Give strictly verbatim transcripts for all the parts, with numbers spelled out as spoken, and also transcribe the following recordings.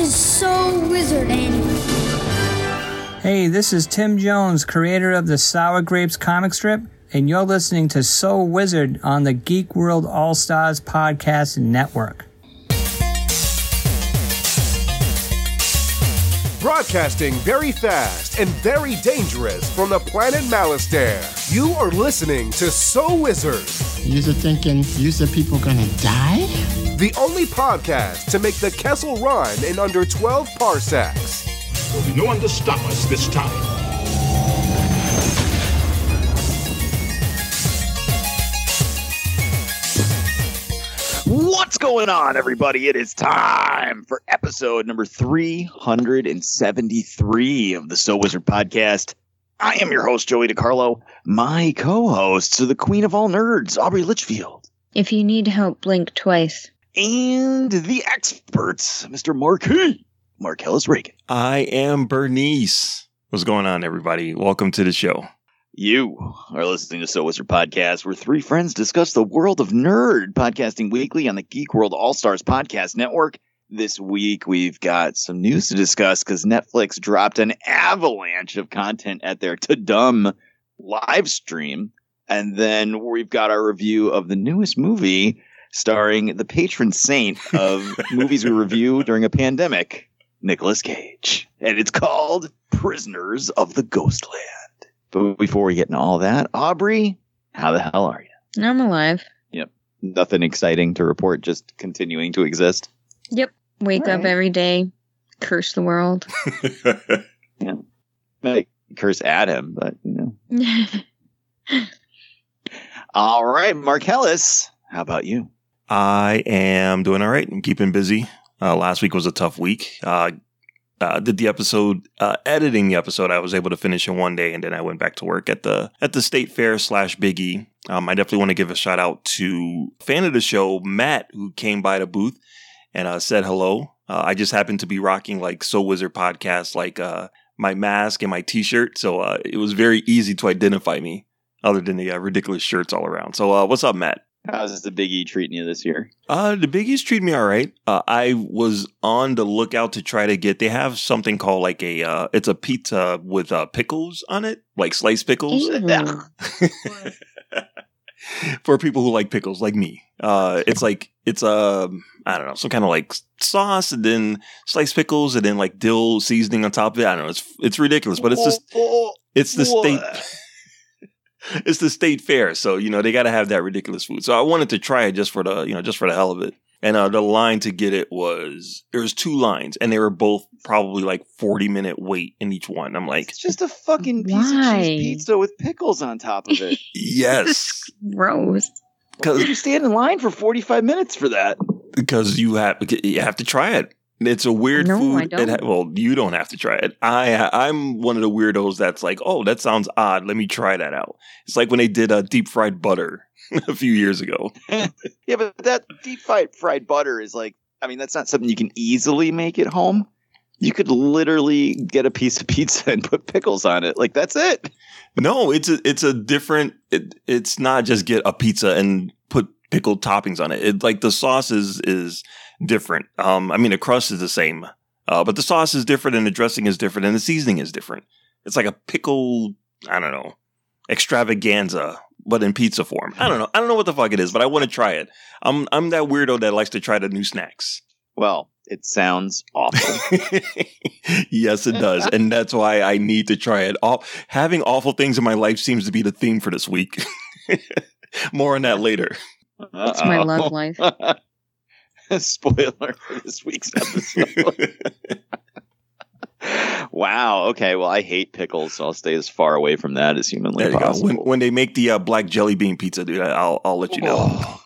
is So Wizard, and hey, this is Tim Jones, creator of the Sour Grapes comic strip, and you're listening to So Wizard on the Geek World All-Stars Podcast Network. Broadcasting very fast and very dangerous from the planet Malastare. You are listening to So Wizard. You're thinking, you said people gonna die? The only podcast to make the Kessel Run in under twelve parsecs. There'll be no one to stop us this time. What's going on, everybody? It is time for episode number three hundred seventy-three of the So Wizard podcast. I am your host, Joey DiCarlo. My co-hosts are the queen of all nerds, Aubrey Litchfield. If you need help, blink twice. And the experts, Mister Marquis, Mark Ellis Regan. I am Bernice. What's going on, everybody? Welcome to the show. You are listening to So Wizard Podcast, where three friends discuss the world of nerd, podcasting weekly on the Geek World All-Stars Podcast Network. This week, we've got some news to discuss because Netflix dropped an avalanche of content at their Tudum live stream. And then we've got our review of the newest movie starring the patron saint of movies we review during a pandemic, Nicolas Cage. And it's called Prisoners of the Ghostland. But before we get into all that, Aubrey, how the hell are you? I'm alive. Yep. Nothing exciting to report, just continuing to exist. Yep. Wake all up right. Every day, curse the world. Yeah. I curse at him, but, you know. All right, Mark Ellis, how about you? I am doing all right. I'm keeping busy. Uh, last week was a tough week. Uh Uh, did the episode, uh, editing the episode, I was able to finish in one day, and then I went back to work at the at the State Fair slash Big E. Um, I definitely want to give a shout out to a fan of the show, Matt, who came by the booth and uh, said hello. Uh, I just happened to be rocking like So Wizard Podcast, like uh, my mask and my T-shirt, so uh, it was very easy to identify me, other than the uh, ridiculous shirts all around. So uh, what's up, Matt? How's the Big E treating you this year? Uh, the Big E's treating me all right. Uh, I was on the lookout to try to get, they have something called like a, uh, it's a pizza with uh, pickles on it, like sliced pickles. Mm-hmm. For people who like pickles, like me. Uh, it's like, it's, uh, I don't know, some kind of like sauce and then sliced pickles and then like dill seasoning on top of it. I don't know. It's, it's ridiculous, but it's just, it's the state. It's the state fair, so, you know, they got to have that ridiculous food. So I wanted to try it just for the, you know, just for the hell of it. And uh, the line to get it was, there was two lines, and they were both probably like forty minute wait in each one. I'm like, it's just a fucking piece why? of cheese pizza with pickles on top of it. Yes. Gross. Because you stand in line for forty-five minutes for that. Because you have you have to try it. It's a weird no, food. I don't. It ha- well, you don't have to try it. I, I'm one of the weirdos that's like, oh, that sounds odd. Let me try that out. It's like when they did uh, deep fried butter a few years ago. Yeah, but that deep fried, fried butter is like, I mean, that's not something you can easily make at home. You could literally get a piece of pizza and put pickles on it. Like, that's it. No, it's a, it's a different, it, it's not just get a pizza and put pickled toppings on it. It like the sauce is, is different. Um, I mean, the crust is the same, uh, but the sauce is different and the dressing is different and the seasoning is different. It's like a pickle, I don't know, extravaganza, but in pizza form. I don't know. I don't know what the fuck it is, but I want to try it. I'm I'm that weirdo that likes to try the new snacks. Well, it sounds awful. Yes, it does. And that's why I need to try it. All, having awful things in my life seems to be the theme for this week. More on that later. Uh-oh. It's my love life. Spoiler for this week's episode. Wow. Okay. Well, I hate pickles, so I'll stay as far away from that as humanly possible. When, when they make the uh, black jelly bean pizza, dude, I'll I'll let you know. Oh,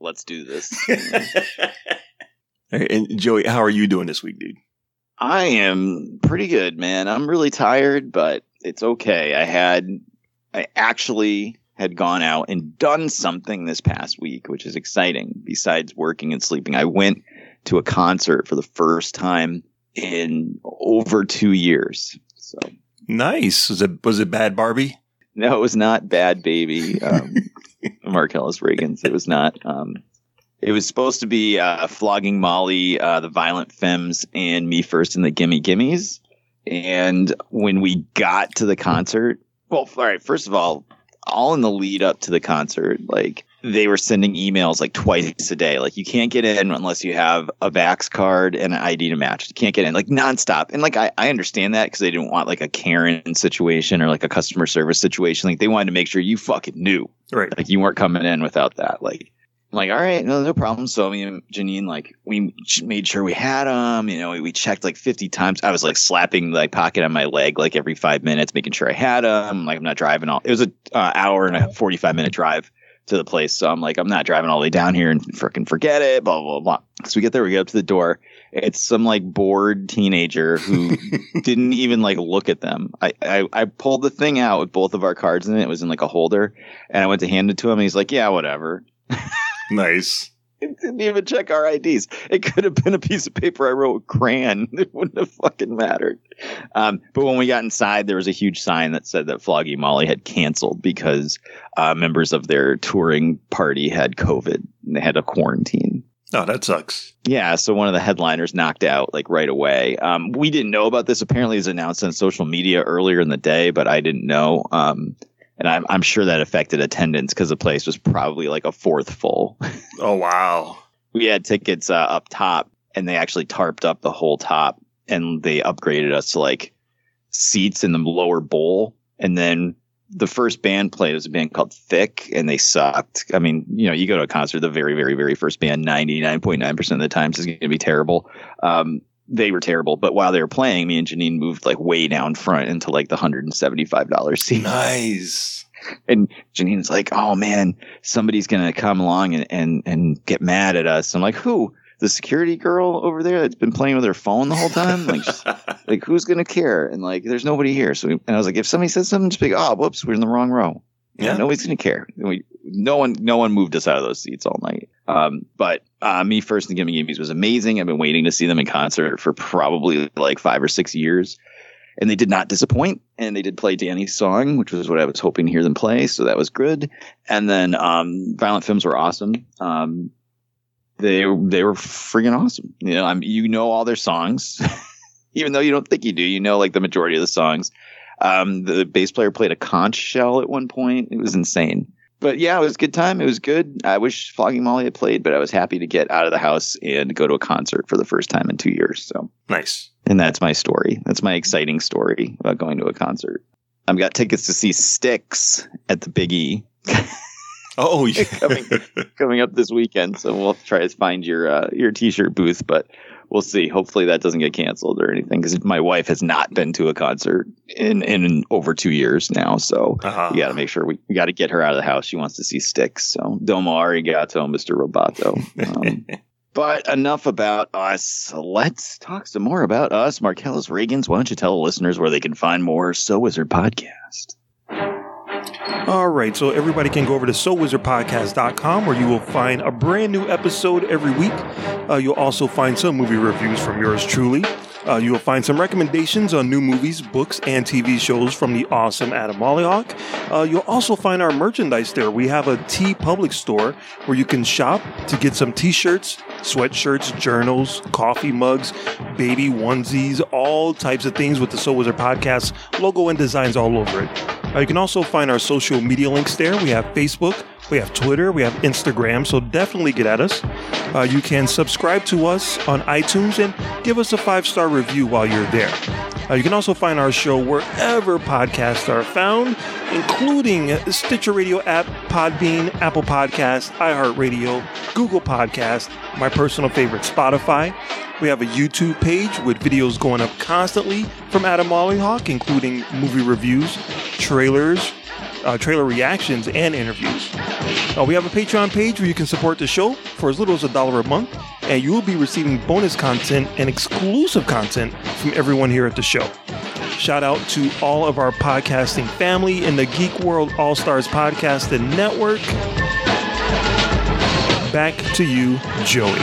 let's do this. And Joey, how are you doing this week, dude? I am pretty good, man. I'm really tired, but it's okay. I had I actually. had gone out and done something this past week, which is exciting. Besides working and sleeping, I went to a concert for the first time in over two years. So nice. Was it was it Bad Barbie? No, it was not Bad Baby. Um, Mark Ellis Reagan's. It was not. Um, It was supposed to be uh, Flogging Molly, uh, the Violent Femmes, and Me First and the Gimme Gimmes. And when we got to the concert, well, all right, first of all, all in the lead up to the concert, like they were sending emails like twice a day. Like, you can't get in unless you have a Vax card and an I D to match. You can't get in, like, nonstop. And like, I, I understand that because they didn't want like a Karen situation or like a customer service situation. Like, they wanted to make sure you fucking knew, right? Like, you weren't coming in without that. Like, I'm like, all right, no, no problem. So me and Janine, like, we made sure we had them. You know, we, we checked like fifty times. I was like slapping like pocket on my leg like every five minutes, making sure I had them. Like, I'm not driving all. It was an uh, hour and a forty-five minute drive to the place. So I'm like, I'm not driving all the way down here and freaking forget it, blah, blah, blah. So we get there, we get up to the door. It's some like bored teenager who didn't even like look at them. I, I, I pulled the thing out with both of our cards in it. It was in like a holder, and I went to hand it to him, and he's like, yeah, whatever. Nice. It didn't even check our I Ds. It could have been a piece of paper I wrote with crayon. It wouldn't have fucking mattered. Um, but when we got inside, there was a huge sign that said that Flogging Molly had canceled because uh, members of their touring party had COVID and they had a quarantine. Oh, that sucks. Yeah. So one of the headliners knocked out like right away. Um, we didn't know about this. Apparently it was announced on social media earlier in the day, but I didn't know. Um And I'm, I'm sure that affected attendance because the place was probably like a fourth full. Oh, wow. We had tickets uh, up top, and they actually tarped up the whole top, and they upgraded us to like seats in the lower bowl. And then the first band played was a band called Thick, and they sucked. I mean, you know, you go to a concert, the very, very, very first band, ninety-nine point nine percent of the times is going to be terrible. Um, They were terrible, but while they were playing, me and Janine moved like way down front into like the one hundred seventy-five dollars seat. Nice. And Janine's like, oh man, somebody's going to come along and, and, and get mad at us. I'm like, who? The security girl over there that's been playing with her phone the whole time? Like, just, like, who's going to care? And like, there's nobody here. So we, and I was like, if somebody says something, just be like, oh, whoops, we're in the wrong row. Yeah. And nobody's going to care. And we, no one, no one moved us out of those seats all night. Um, but uh, Me First and Gimme Gimmes was amazing. I've been waiting to see them in concert for probably like five or six years, and they did not disappoint. And they did play Danny's song, which was what I was hoping to hear them play. So that was good. And then um, Violent Femmes were awesome. Um, they they were freaking awesome. You know, I'm you know all their songs, even though you don't think you do. You know, like the majority of the songs. Um, the bass player played a conch shell at one point. It was insane. But yeah, it was a good time. It was good. I wish Flogging Molly had played, but I was happy to get out of the house and go to a concert for the first time in two years. So nice. And that's my story. That's my exciting story about going to a concert. I've got tickets to see Styx at the Big E. Oh, yeah. coming, coming up this weekend. So we'll try to find your uh, your T-shirt booth, but we'll see. Hopefully that doesn't get canceled or anything, because my wife has not been to a concert in, in over two years now. So uh-huh. we got to make sure we, we got to get her out of the house. She wants to see Styx. So domo arigato, Mister Roboto. Um, but enough about us. Let's talk some more about us. Mark Ellis Regan, why don't you tell the listeners where they can find more So Wizard podcast? All right, so everybody can go over to so wizard podcast dot com, where you will find a brand new episode every week. Uh, you'll also find some movie reviews from yours truly. Uh, you will find some recommendations on new movies, books, and T V shows from the awesome Adam Mollyhock. Uh, you'll also find our merchandise there. We have a T Public store where you can shop to get some T-shirts, sweatshirts, journals, coffee mugs, baby onesies, all types of things with the So Wizard Podcast logo and designs all over it. Uh, you can also find our social media links there. We have Facebook, we have Twitter, we have Instagram, so definitely get at us. Uh, you can subscribe to us on iTunes and give us a five-star review while you're there. Uh, you can also find our show wherever podcasts are found, including Stitcher Radio app, Podbean, Apple Podcasts, iHeartRadio, Google Podcasts, my personal favorite, Spotify. We have a YouTube page with videos going up constantly from Adam Mollyhock, including movie reviews, trailers, uh, trailer reactions, and interviews. Uh, we have a Patreon page where you can support the show for as little as a dollar a month, and you will be receiving bonus content and exclusive content from everyone here at the show. Shout out to all of our podcasting family in the Geek World All-Stars Podcast and Network. Back to you, Joey.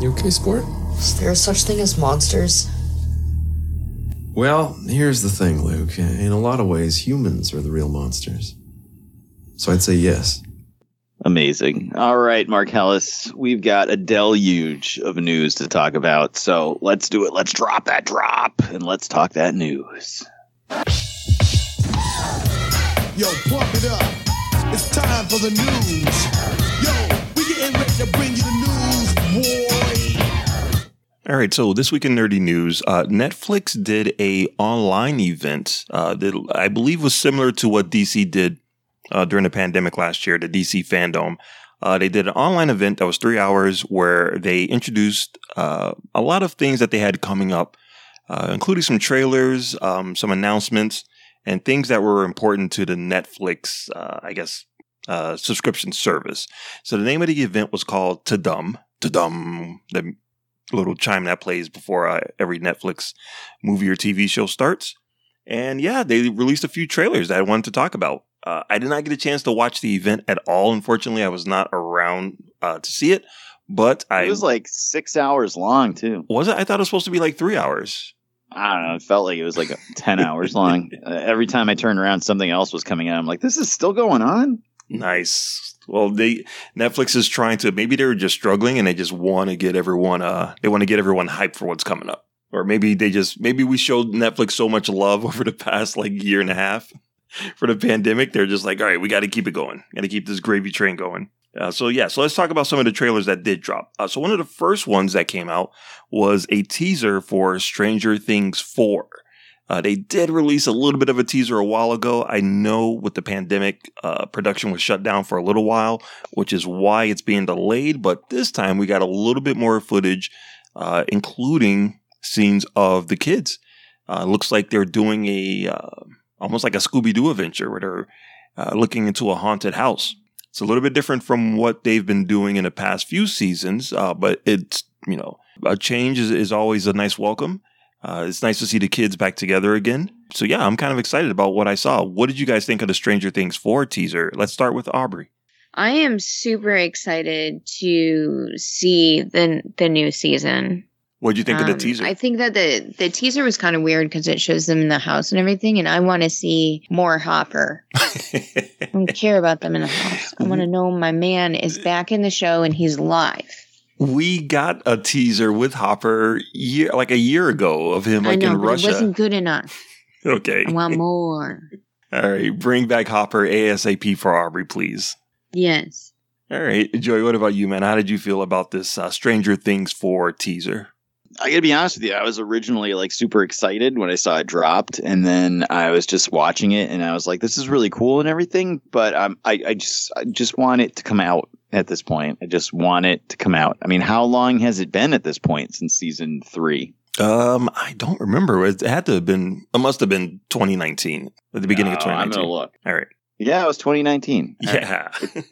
You okay, sport? Is there such thing as monsters? Well, here's the thing, Luke. In a lot of ways, humans are the real monsters. So I'd say yes. Amazing. All right, Mark Ellis, we've got a deluge of news to talk about. So let's do it. Let's drop that drop and let's talk that news. Yo, pump it up. It's time for the news. Yo, we getting ready to bring you the news, boy. All right, so this week in Nerdy News, uh, Netflix did a online event uh, that I believe was similar to what D C did uh, during the pandemic last year, the D C Fandom. Uh, they did an online event that was three hours where they introduced uh, a lot of things that they had coming up, uh, including some trailers, um, some announcements, and things that were important to the Netflix, uh, I guess, uh, subscription service. So the name of the event was called Tudum. Tudum, the little chime that plays before uh, every Netflix movie or T V show starts. And yeah, they released a few trailers that I wanted to talk about. Uh, I did not get a chance to watch the event at all. Unfortunately, I was not around uh, to see it. But I, it was like six hours long, too. Was it? I thought it was supposed to be like three hours. I don't know. It felt like it was like ten hours long. Uh, every time I turned around, something else was coming out. I'm like, this is still going on? Nice. Well, they Netflix is trying to, maybe they were just struggling and they just want to get everyone, uh, they want to get everyone hyped for what's coming up. Or maybe they just, maybe we showed Netflix so much love over the past like year and a half for the pandemic. They're just like, all right, we got to keep it going. Got to keep this gravy train going. Uh, so, yeah, so let's talk about some of the trailers that did drop. Uh, so one of the first ones that came out was a teaser for Stranger Things four. Uh, they did release a little bit of a teaser a while ago. I know with the pandemic, uh, production was shut down for a little while, which is why it's being delayed. But this time we got a little bit more footage, uh, including scenes of the kids. Uh, looks like they're doing a uh, almost like a Scooby-Doo adventure where they're uh, looking into a haunted house. It's a little bit different from what they've been doing in the past few seasons, uh, but it's, you know, a change is, is always a nice welcome. Uh, it's nice to see the kids back together again. So, yeah, I'm kind of excited about what I saw. What did you guys think of the Stranger Things four teaser? Let's start with Aubrey. I am super excited to see the the new season. What did you think um, of the teaser? I think that the, the teaser was kind of weird because it shows them in the house and everything, and I want to see more Hopper. I don't care about them in the house. I want to know my man is back in the show and he's live. We got a teaser with Hopper year, like a year ago of him like I know, in but Russia. It wasn't good enough. Okay. I want more. All right. Bring back Hopper ASAP for Aubrey, please. Yes. All right. Joey, what about you, man? How did you feel about this uh, Stranger Things four teaser? I gotta be honest with you. I was originally like super excited when I saw it dropped, and then I was just watching it, and I was like, "This is really cool and everything," but um, I, I just, I just want it to come out at this point. I just want it to come out. I mean, how long has it been at this point since season three? Um, I don't remember. It had to have been. It must have been twenty nineteen at the beginning no, of twenty nineteen. I'm gonna look. All right. Yeah, it was twenty nineteen. Yeah. It,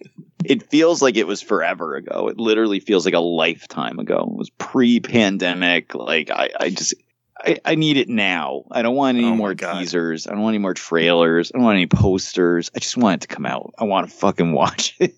it feels like it was forever ago. It literally feels like a lifetime ago. It was pre-pandemic. Like, I, I just, I, I need it now. I don't want any oh more God. teasers. I don't want any more trailers. I don't want any posters. I just want it to come out. I want to fucking watch it.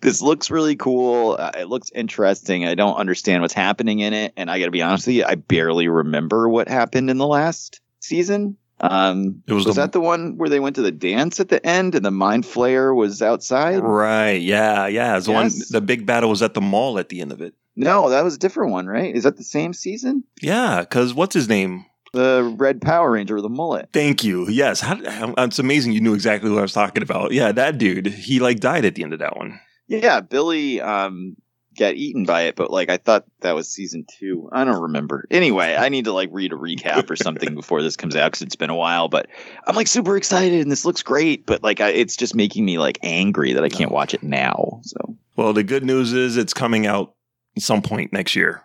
This looks really cool. Uh, it looks interesting. I don't understand what's happening in it. And I got to be honest with you, I barely remember what happened in the last season. Um, it was, was the, that the one where they went to the dance at the end and the mind flayer was outside? Right. Yeah. Yeah. It was yes. the one, the big battle was at the mall at the end of it. No, that was a different one, right? Is that the same season? Yeah. Cause what's his name? The Red Power Ranger with a mullet. Thank you. Yes. How, how, it's amazing. You knew exactly what I was talking about. Yeah. That dude, he like died at the end of that one. Yeah. Billy, um, got eaten by it, but like I thought that was season two. I don't remember. Anyway, I need to like read a recap or something before this comes out because it's been a while. But I'm like super excited and this looks great, but like I, it's just making me like angry that I can't watch it now. So well, the good news is it's coming out at some point next year.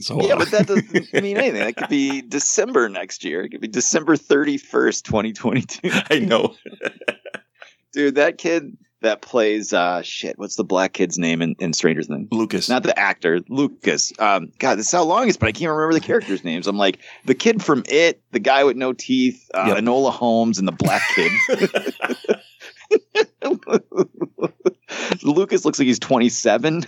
So yeah, but that doesn't mean anything. That could be December next year. It could be December thirty-first, twenty twenty-two. I know, dude. That kid. That plays, uh, shit, what's the black kid's name in, in Stranger Things? Lucas. Not the actor, Lucas. Um, God, this is how long it's, but I can't remember the characters' names. I'm like, the kid from It, the guy with no teeth, uh, yep. Enola Holmes, and the black kid. Lucas looks like he's twenty-seven.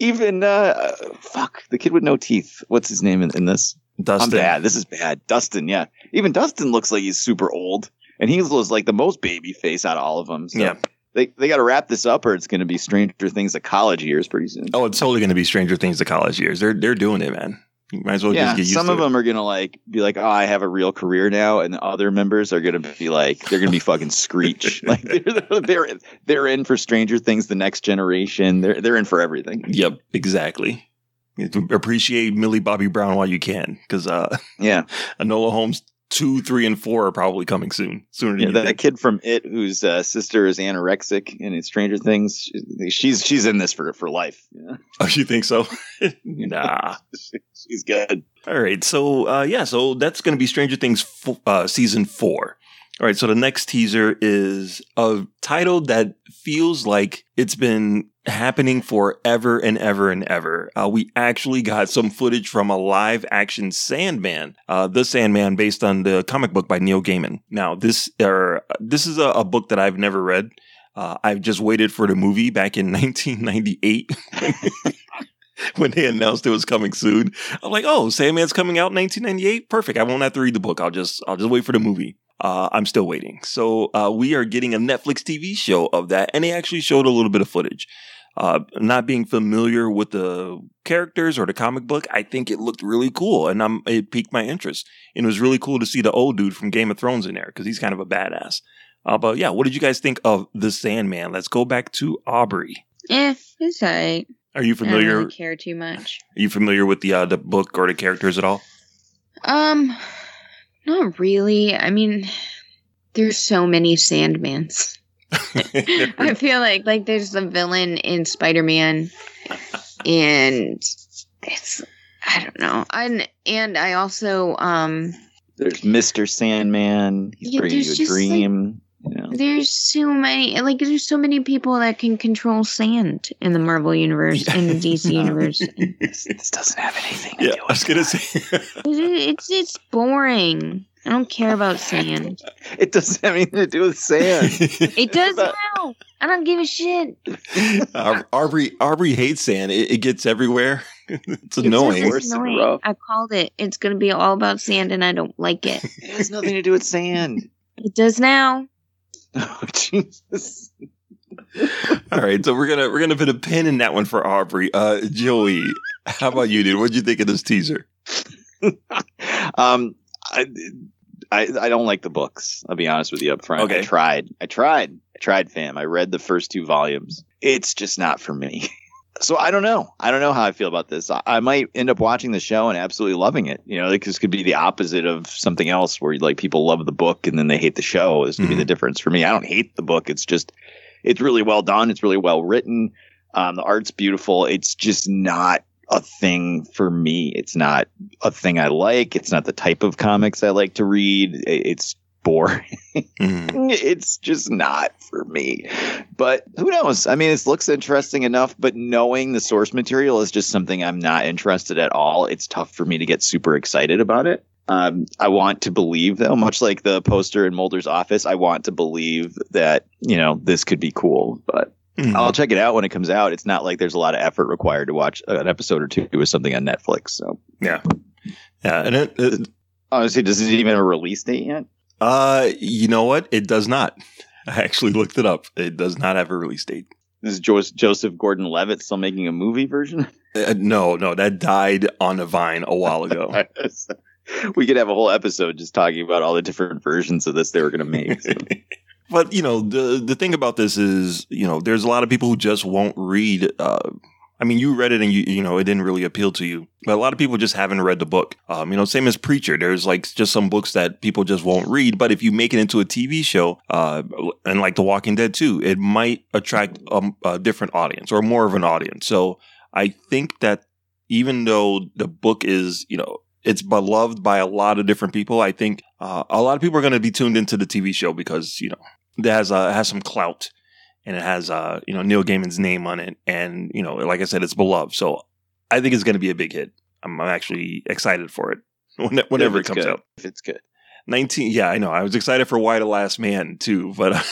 Even, uh, fuck, the kid with no teeth. What's his name in, in this? Dustin. I'm bad. This is bad. Dustin, yeah. Even Dustin looks like he's super old, and he looks like the most baby face out of all of them. So yeah. They they got to wrap this up, or it's going to be Stranger Things: The College Years pretty soon. Oh, it's totally going to be Stranger Things: The College Years. They're they're doing it, man. You might as well yeah, just get used to it. Some of them are going to like be like, oh, I have a real career now. And the other members are going to be like, they're going to be fucking Screech. Like they're, they're, they're in for Stranger Things, The Next Generation. They're, they're in for everything. Yep, exactly. Appreciate Millie Bobby Brown while you can. Because uh, yeah, Enola Holmes two, three, and four are probably coming soon. Sooner than yeah, you that think. Kid from It whose uh, sister is anorexic and in Stranger Things, she's she's in this for, for life. Yeah. Oh, you think so? Nah. She's good. All right. So, uh, yeah. So that's going to be Stranger Things f- uh, season four. All right. So the next teaser is a title that feels like it's been happening forever and ever and ever. Uh, we actually got some footage from a live action Sandman, uh, the Sandman based on the comic book by Neil Gaiman. Now, this er, this is a, a book that I've never read. Uh, I've just waited for the movie back in nineteen ninety-eight. When they announced it was coming soon, I'm like, oh, Sandman's coming out in nineteen ninety-eight. Perfect. I won't have to read the book. I'll just I'll just wait for the movie. Uh, I'm still waiting. So uh, we are getting a Netflix T V show of that. And they actually showed a little bit of footage. Uh, not being familiar with the characters or the comic book, I think it looked really cool. And I'm, it piqued my interest. And it was really cool to see the old dude from Game of Thrones in there because he's kind of a badass. Uh, but yeah, what did you guys think of The Sandman? Let's go back to Aubrey. Yeah, it's all right. Are you familiar? I don't really care too much. Are you familiar with the uh, the book or the characters at all? Um, not really. I mean, there's so many Sandmans. I feel like like there's the villain in Spider-Man, and it's I don't know. And and I also um. There's Mister Sandman. He's yeah, bringing you a dream. Like, yeah. There's so many, like, there's so many people that can control sand in the Marvel universe and the D C universe. this, this doesn't have anything to yeah, do with I was gonna say. it's, it's it's boring. I don't care about sand. It doesn't have anything to do with sand. It does about... now. I don't give a shit. Uh, Aubrey Aubrey hates sand. It, it gets everywhere. It's annoying. It's, it's annoying. I called it. It's gonna be all about sand, and I don't like it. It has nothing to do with sand. It does now. Oh, Jesus. All right, so we're gonna we're gonna put a pin in that one for Aubrey. Uh, Joey, how about you, dude? What'd you think of this teaser? um, I, I I don't like the books. I'll be honest with you up front. Okay. I tried, I tried, I tried, fam. I read the first two volumes. It's just not for me. So I don't know. I don't know how I feel about this. I, I might end up watching the show and absolutely loving it. You know, like, this could be the opposite of something else where like people love the book and then they hate the show. This could mm-hmm. be the difference for me. I don't hate the book. It's just, it's really well done. It's really well written. Um, the art's beautiful. It's just not a thing for me. It's not a thing I like. It's not the type of comics I like to read. It's boring. mm. It's just not for me. But who knows? I mean, it looks interesting enough, but knowing the source material is just something I'm not interested at all. It's tough for me to get super excited about it. Um, I want to believe, though, much like the poster in Mulder's office, I want to believe that, you know, this could be cool, but mm. I'll check it out when it comes out. It's not like there's a lot of effort required to watch an episode or two with something on Netflix. So, yeah. Yeah. And it, it, honestly, does it even have a release date yet? Uh, you know what? It does not. I actually looked it up. It does not have a release date. Is Joseph Gordon-Levitt still making a movie version? Uh, no, no, that died on a vine a while ago. We could have a whole episode just talking about all the different versions of this they were going to make. So. But, you know, the the thing about this is, you know, there's a lot of people who just won't read. Uh, I mean, you read it and, you you know, it didn't really appeal to you. But a lot of people just haven't read the book. Um, you know, same as Preacher. There's like just some books that people just won't read. But if you make it into a T V show uh, and like The Walking Dead, too, it might attract a, a different audience or more of an audience. So I think that even though the book is, you know, it's beloved by a lot of different people, I think uh, a lot of people are going to be tuned into the T V show because, you know, it has, uh, it has some clout. And it has, uh, you know, Neil Gaiman's name on it. And, you know, like I said, it's beloved. So I think it's going to be a big hit. I'm actually excited for it when, whenever it comes good. out. If it's good. nineteen Yeah, I know. I was excited for Y: The Last Man, too. But uh,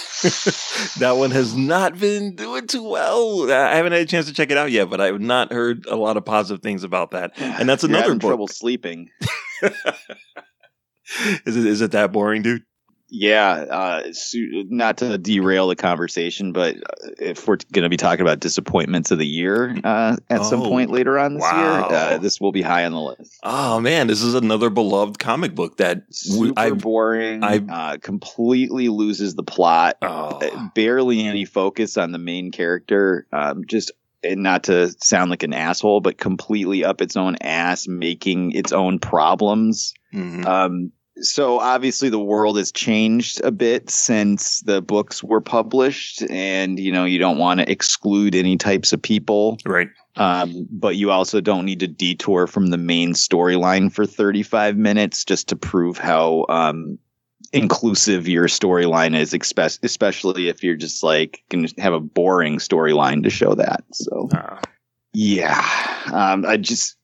that one has not been doing too well. I haven't had a chance to check it out yet. But I have not heard a lot of positive things about that. And that's another You're having book. trouble sleeping. Is it is it that boring, dude? Yeah, uh, not to derail the conversation, but if we're going to be talking about disappointments of the year uh, at oh, some point later on this wow. year, uh, this will be high on the list. Oh, man, this is another beloved comic book that super I, boring, I, uh, completely loses the plot, oh. barely any focus on the main character, um, just and not to sound like an asshole, but completely up its own ass, making its own problems. Mm-hmm. Um So obviously the world has changed a bit since the books were published, and, you know, you don't want to exclude any types of people. Right. Um, but you also don't need to detour from the main storyline for thirty-five minutes just to prove how um, inclusive your storyline is, expe- especially if you're just like going to have a boring storyline to show that. So, uh. yeah, um, I just.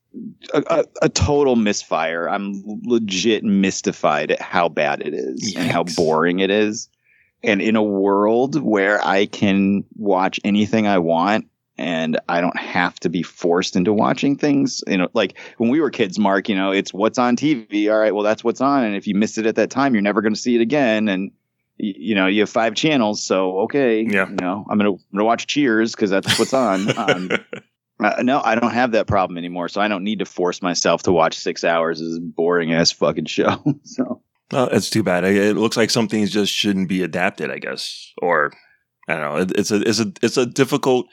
A, a, a total misfire. I'm legit mystified at how bad it is Yikes. and how boring it is. And in a world where I can watch anything I want and I don't have to be forced into watching things, you know, like when we were kids, Mark, you know, it's what's on T V. All right, well, that's what's on. And if you missed it at that time, you're never going to see it again. And you know, you have five channels. So, okay, yeah. you know, I'm going to watch Cheers because that's what's on. Um, Uh, no, I don't have that problem anymore, so I don't need to force myself to watch six hours of this boring-ass fucking show. So, well, that's too bad. It looks like some things just shouldn't be adapted, I guess. Or, I don't know. It, it's, a, it's, a, it's a difficult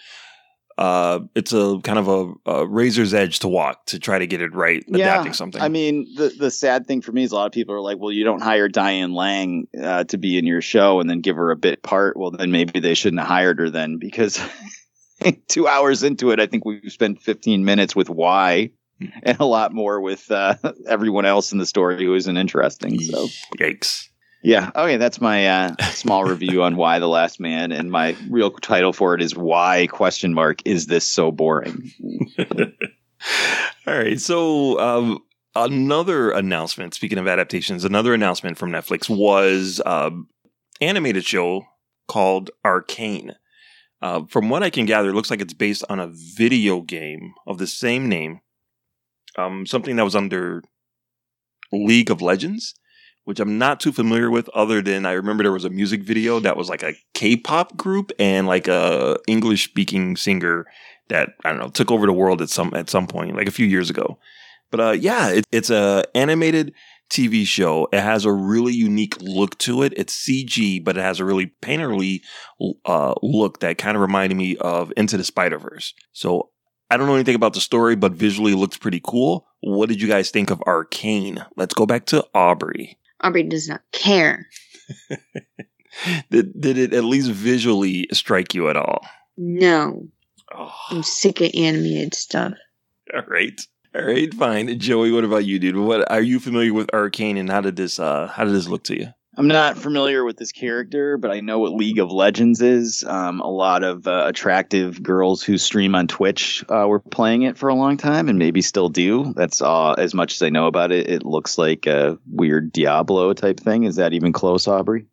uh, – it's a kind of a, a razor's edge to walk to try to get it right, yeah, adapting something. I mean, the, the sad thing for me is a lot of people are like, well, you don't hire Diane Lang uh, to be in your show and then give her a bit part. Well, then maybe they shouldn't have hired her then because – two hours into it, I think we've spent fifteen minutes with Y and a lot more with uh, everyone else in the story who isn't interesting. So Yikes. Yeah. Okay, that's my uh, small review on Y: The Last Man. And my real title for it is Why, question mark, is this so boring? All right. So um, another announcement, speaking of adaptations, another announcement from Netflix was an uh, animated show called Arcane. Uh, from what I can gather, it looks like it's based on a video game of the same name, um, something that was under League of Legends, which I'm not too familiar with other than I remember there was a music video that was like a K-pop group and like a English-speaking singer that, I don't know, took over the world at some at some point, like a few years ago. But uh, yeah, it, it's an animated T V show. It has a really unique look to it. It's C G, but it has a really painterly uh, look that kind of reminded me of Into the Spider-Verse. So I don't know anything about the story, but visually it looks pretty cool. What did you guys think of Arcane? Let's go back to Aubrey. Aubrey does not care. did, did it at least visually strike you at all? No. Oh. I'm sick of animated stuff. All right. All right, fine. Joey, what about you, dude? What are you familiar with Arcane, and how did this uh, how did this look to you? I'm not familiar with this character, but I know what League of Legends is. Um, a lot of uh, attractive girls who stream on Twitch uh, were playing it for a long time, and maybe still do. That's uh, as much as I know about it. It looks like a weird Diablo type thing. Is that even close, Aubrey?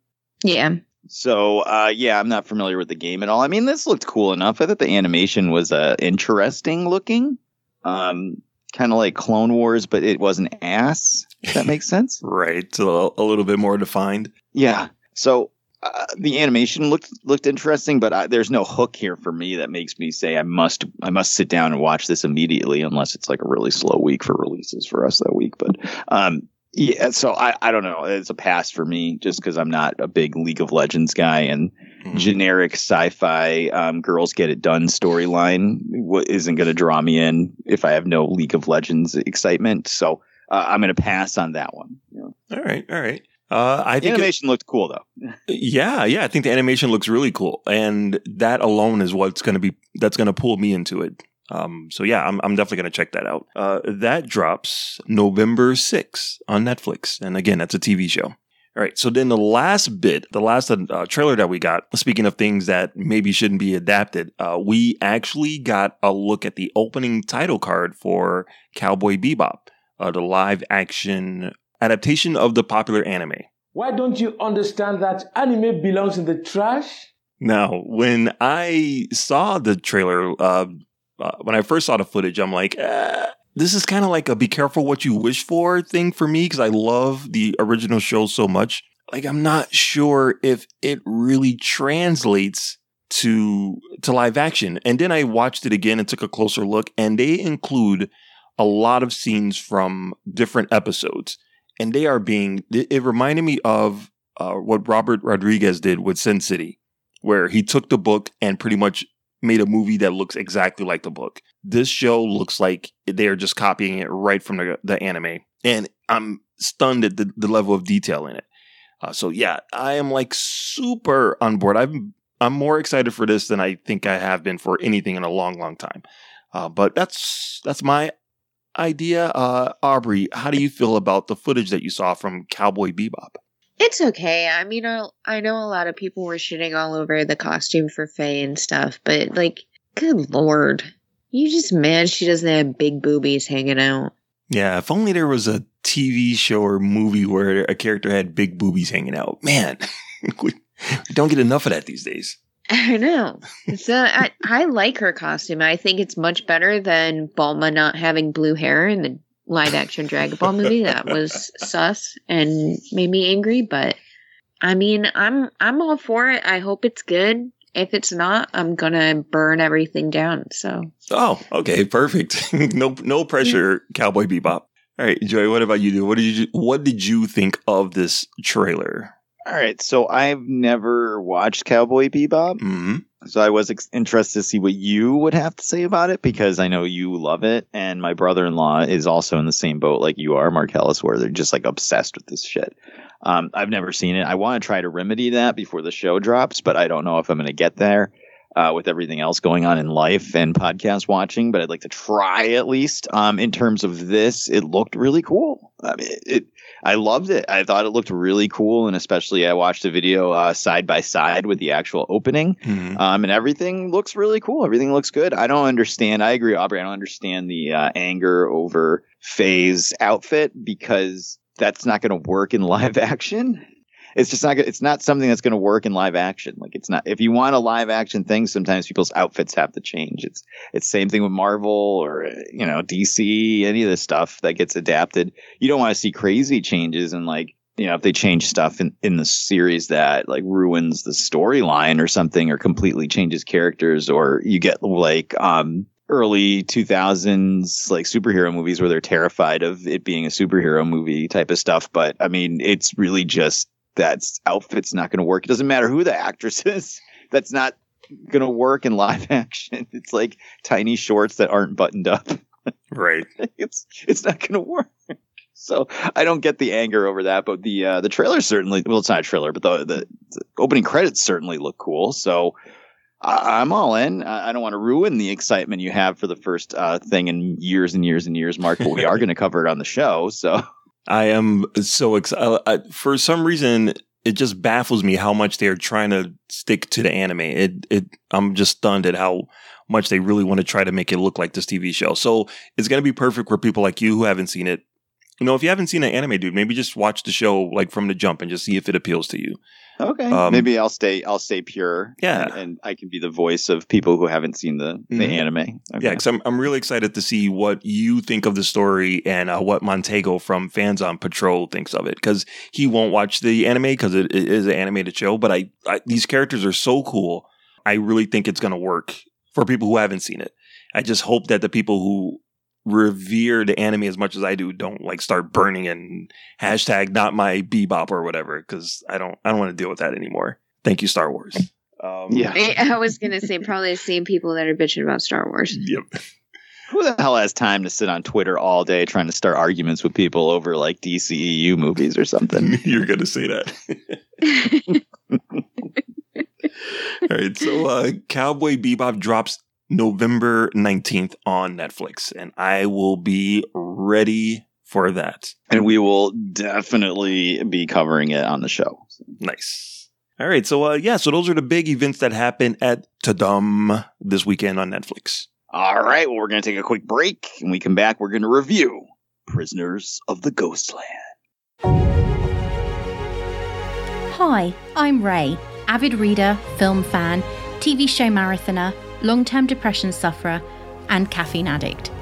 Yeah. So, uh, yeah, I'm not familiar with the game at all. I mean, this looked cool enough. I thought the animation was uh, interesting looking. Um. Kind of like Clone Wars, but it was an ass. If that makes sense. Right. So a little bit more defined. Yeah. So uh, the animation looked looked interesting, but I, there's no hook here for me that makes me say I must I must sit down and watch this immediately, unless it's like a really slow week for releases for us that week. But um, yeah, so I, I don't know. It's a pass for me just because I'm not a big League of Legends guy, and mm-hmm. generic sci-fi um, girls get it done storyline isn't going to draw me in if I have no League of Legends excitement. So uh, I'm going to pass on that one. Yeah. All right. All right. Uh, I think animation it, looked cool, though. yeah. Yeah. I think the animation looks really cool. And that alone is what's going to be that's going to pull me into it. Um, so, yeah, I'm, I'm definitely going to check that out. Uh, that drops November sixth on Netflix. And again, that's a T V show. All right, so then the last bit, the last uh, trailer that we got, speaking of things that maybe shouldn't be adapted, uh, we actually got a look at the opening title card for Cowboy Bebop, uh, the live-action adaptation of the popular anime. Why don't you understand that anime belongs in the trash? Now, when I saw the trailer, uh, uh, when I first saw the footage, I'm like, eh. this is kind of like a be careful what you wish for thing for me, because I love the original show so much. Like, I'm not sure if it really translates to to live action. And then I watched it again and took a closer look, and they include a lot of scenes from different episodes. And they are being, it reminded me of uh, what Robert Rodriguez did with Sin City, where he took the book and pretty much made a movie that looks exactly like the book. This show looks like they are just copying it right from the, the anime. And I'm stunned at the, the level of detail in it. Uh, so yeah, I am like super on board. I'm, I'm more excited for this than I think I have been for anything in a long, long time. Uh, but that's, that's my idea. Uh, Aubrey, how do you feel about the footage that you saw from Cowboy Bebop? It's okay. I mean, I, I know a lot of people were shitting all over the costume for Faye and stuff, but like, good Lord, you just mad she doesn't have big boobies hanging out. Yeah, if only there was a T V show or movie where a character had big boobies hanging out. Man, we don't get enough of that these days. I know. So I, I like her costume. I think it's much better than Bulma not having blue hair in the live-action Dragon Ball movie. That was sus and made me angry. But I mean, I'm I'm all for it. I hope it's good. If it's not, I'm gonna burn everything down. So. Oh, okay, perfect. no, no pressure, Cowboy Bebop. All right, Joy. What about you? Do what did you What did you think of this trailer? All right, so I've never watched Cowboy Bebop, mm-hmm. so I was ex- interested to see what you would have to say about it, because I know you love it, and my brother-in-law is also in the same boat like you are, Mark Ellis, where they're just like obsessed with this shit. Um, I've never seen it. I want to try to remedy that before the show drops, but I don't know if I'm going to get there uh, with everything else going on in life and podcast watching, but I'd like to try at least. Um, in terms of this, it looked really cool. I mean, it, it I loved it. I thought it looked really cool. And especially I watched the video uh, side by side with the actual opening, mm-hmm. um, and everything looks really cool. Everything looks good. I don't understand. I agree, Aubrey. I don't understand the uh, anger over Faye's outfit, because that's not going to work in live action. It's just not, it's not something that's going to work in live action. Like, it's not, if you want a live action thing, sometimes people's outfits have to change. It's, it's same thing with Marvel or, you know, D C, any of the stuff that gets adapted. You don't want to see crazy changes. And like, you know, if they change stuff in, in the series that like ruins the storyline or something, or completely changes characters, or you get like, um, early two thousands like superhero movies where they're terrified of it being a superhero movie type of stuff. But I mean, it's really just, that outfit's not going to work. It doesn't matter who the actress is. That's not going to work in live action. It's like tiny shorts that aren't buttoned up. Right. It's it's not going to work. So I don't get the anger over that. But the uh, the trailer certainly, well, it's not a trailer, but the, the, the opening credits certainly look cool. So I, I'm all in. I, I don't want to ruin the excitement you have for the first uh, thing in years and years and years, Mark. But we are going to cover it on the show. So. I am so excited. For some reason, it just baffles me how much they're trying to stick to the anime. It, it, I'm just stunned at how much they really want to try to make it look like this T V show. So it's going to be perfect for people like you who haven't seen it. You know, if you haven't seen an anime, dude, maybe just watch the show like from the jump and just see if it appeals to you. Okay. Um, maybe I'll stay I'll stay pure. Yeah. And, and I can be the voice of people who haven't seen the, the mm-hmm. anime. Okay. Yeah, because I'm, I'm really excited to see what you think of the story, and uh, what Montego from Fans on Patrol thinks of it. Because he won't watch the anime because it, it is an animated show. But I, I these characters are so cool. I really think it's going to work for people who haven't seen it. I just hope that the people who revere the anime as much as I do don't like start burning and hashtag not my Bebop or whatever, because I don't I don't want to deal with that anymore. Thank you, Star Wars. Um, yeah, I, I was gonna say probably the same people that are bitching about Star Wars. Yep. Who the hell has time to sit on Twitter all day trying to start arguments with people over like D C E U movies or something? You're gonna say that. All right, so uh, Cowboy Bebop drops November nineteenth on Netflix, and I will be ready for that. And we will definitely be covering it on the show. Nice. All right. So, uh, yeah, so those are the big events that happen at Tudum this weekend on Netflix. All right. Well, we're going to take a quick break. When we come back, we're going to review Prisoners of the Ghostland. Hi, I'm Ray, avid reader, film fan, T V show marathoner, long-term depression sufferer, and caffeine addict.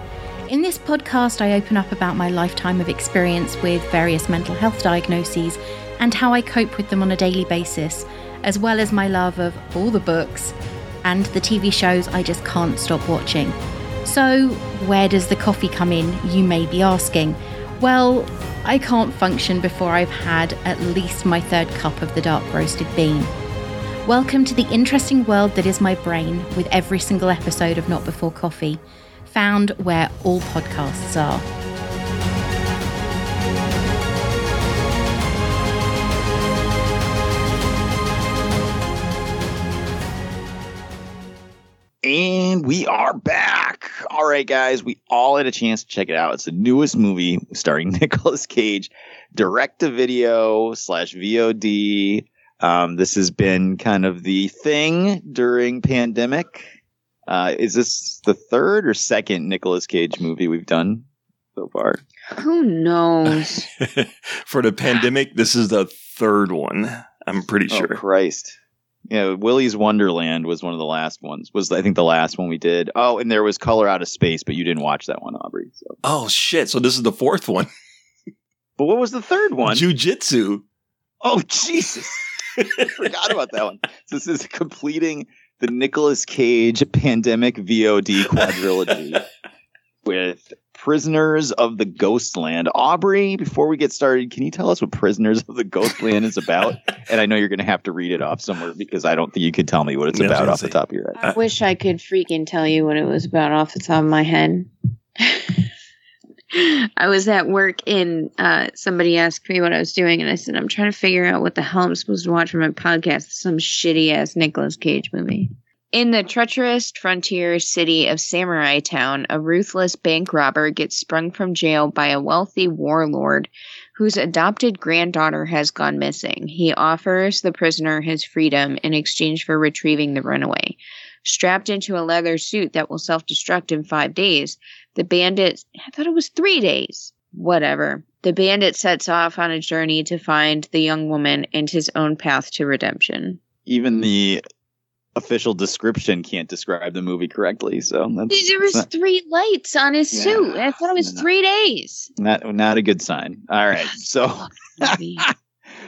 In this podcast, I open up about my lifetime of experience with various mental health diagnoses and how I cope with them on a daily basis, as well as my love of all the books and the T V shows I just can't stop watching. So, where does the coffee come in, you may be asking? Well, I can't function before I've had at least my third cup of the dark roasted bean. Welcome to the interesting world that is my brain with every single episode of Not Before Coffee, found where all podcasts are. And we are back. All right, guys, we all had a chance to check it out. It's the newest movie starring Nicolas Cage, direct-to-video slash V O D. Um, this has been kind of the thing during pandemic. Uh, is this the third or second Nicolas Cage movie we've done so far? Who knows? For the pandemic, this is the third one, I'm pretty sure. Oh, Christ. Yeah, Willy's Wonderland was one of the last ones. Was I think the last one we did. Oh, and there was Color Out of Space, but you didn't watch that one, Aubrey. So. Oh, shit. So this is the fourth one. But what was the third one? Jiu-Jitsu. Oh, Jesus. I forgot about that one. So this is completing the Nicolas Cage pandemic V O D quadrilogy with Prisoners of the Ghostland. Aubrey, before we get started, can you tell us what Prisoners of the Ghostland is about? And I know you're going to have to read it off somewhere because I don't think you could tell me what it's yeah, about off the top of your head. I uh, wish I could freaking tell you what it was about off the top of my head. I was at work and uh, somebody asked me what I was doing, and I said, I'm trying to figure out what the hell I'm supposed to watch for my podcast. Some shitty-ass Nicolas Cage movie. In the treacherous frontier city of Samurai Town, a ruthless bank robber gets sprung from jail by a wealthy warlord whose adopted granddaughter has gone missing. He offers the prisoner his freedom in exchange for retrieving the runaway. Strapped into a leather suit that will self-destruct in five days, the bandit... I thought it was three days. Whatever. The bandit sets off on a journey to find the young woman and his own path to redemption. Even the official description can't describe the movie correctly, so... That's, there was not, three lights on his yeah, suit. I thought it was not, three days. Not, not a good sign. All right, so...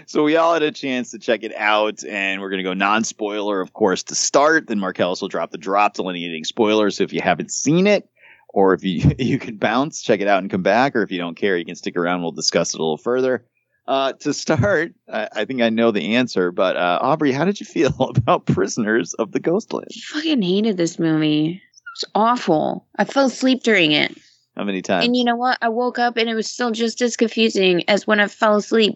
So we all had a chance to check it out, and we're going to go non-spoiler, of course, to start. Then Mark Ellis will drop the drop delineating spoilers. So if you haven't seen it, or if you you can bounce, check it out and come back, or if you don't care, you can stick around. We'll discuss it a little further. Uh, to start, I, I think I know the answer, but uh, Aubrey, how did you feel about Prisoners of the Ghostland? I fucking hated this movie. It was awful. I fell asleep during it. How many times? And you know what? I woke up and it was still just as confusing as when I fell asleep.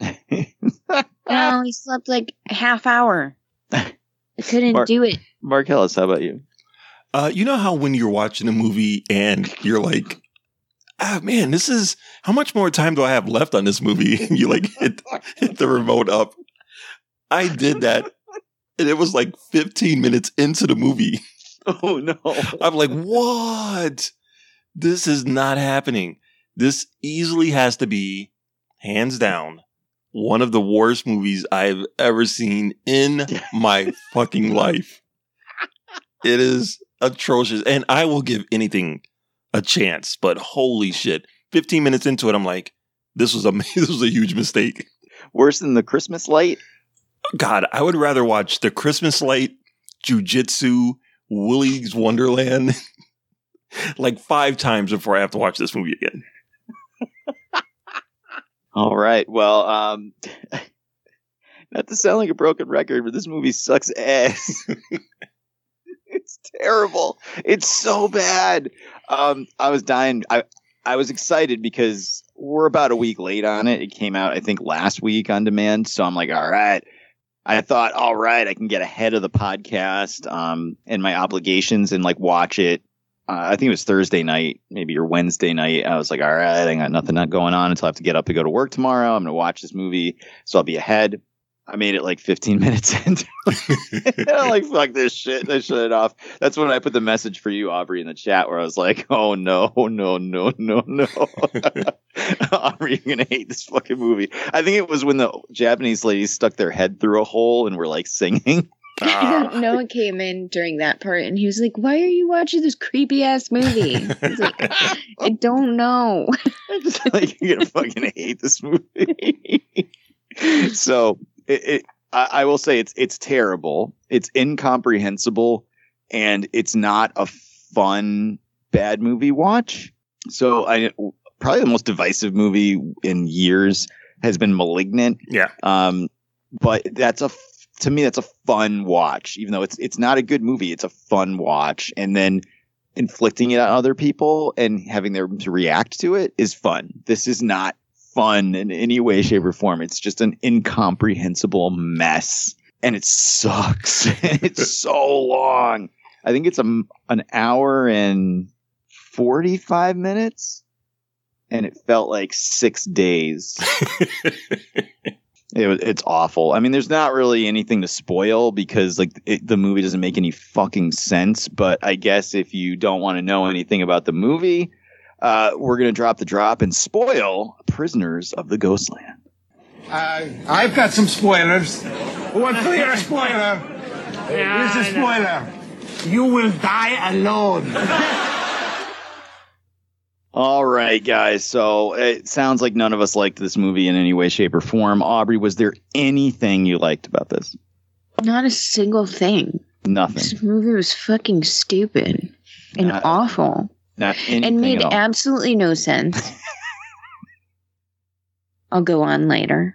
I only slept like a half hour. I couldn't Mark, do it. Mark Ellis, how about you? Uh, you know how when you're watching a movie and you're like, ah, man, this is how much more time do I have left on this movie? And you like hit, hit the remote up. I did that, and it was like fifteen minutes into the movie. Oh no! I'm like, what? This is not happening. This easily has to be. Hands down, one of the worst movies I've ever seen in my fucking life. It is atrocious. And I will give anything a chance, but holy shit. fifteen minutes into it, I'm like, this was a, this was a huge mistake. Worse than The Christmas Light? God, I would rather watch The Christmas Light, Jiu-Jitsu, Willy's Wonderland, like five times before I have to watch this movie again. All right. Well, um, not to sound like a broken record, but this movie sucks ass. It's terrible. It's so bad. Um, I was dying. I I was excited because we're about a week late on it. It came out, I think, last week on demand. So I'm like, all right. I thought, all right, I can get ahead of the podcast um, and my obligations and like watch it. Uh, I think it was Thursday night, maybe or Wednesday night. I was like, all right, I got nothing not going on until I have to get up and go to work tomorrow. I'm going to watch this movie, so I'll be ahead. I made it like fifteen minutes into it. I'm like, fuck this shit. I shut it off. That's when I put the message for you, Aubrey, in the chat where I was like, oh, no, no, no, no, no. Aubrey, you're going to hate this fucking movie. I think it was when the Japanese ladies stuck their head through a hole and were like singing. Ah. Noah came in during that part and he was like, why are you watching this creepy ass movie? I was like, I don't know. It's like, you're going to fucking hate this movie. So it, it, I, I will say it's it's terrible. It's incomprehensible. And it's not a fun, bad movie watch. So I probably the most divisive movie in years has been Malignant. Yeah. Um, but that's a to me, that's a fun watch, even though it's it's not a good movie. It's a fun watch. And then inflicting it on other people and having them to react to it is fun. This is not fun in any way, shape or form. It's just an incomprehensible mess. And it sucks. It's so long. I think it's a, an hour and forty-five minutes. And it felt like six days. It was, it's awful. I mean, there's not really anything to spoil because like it, the movie doesn't make any fucking sense. But I guess if you don't want to know anything about the movie, uh, we're going to drop the drop and spoil Prisoners of the Ghostland. Uh, I've got some spoilers. One clear spoiler. Here's a spoiler. You will die alone. All right, guys. So it sounds like none of us liked this movie in any way, shape, or form. Aubrey, was there anything you liked about this? Not a single thing. Nothing. This movie was fucking stupid and not, awful. Not anything and made at all. Absolutely no sense. I'll go on later.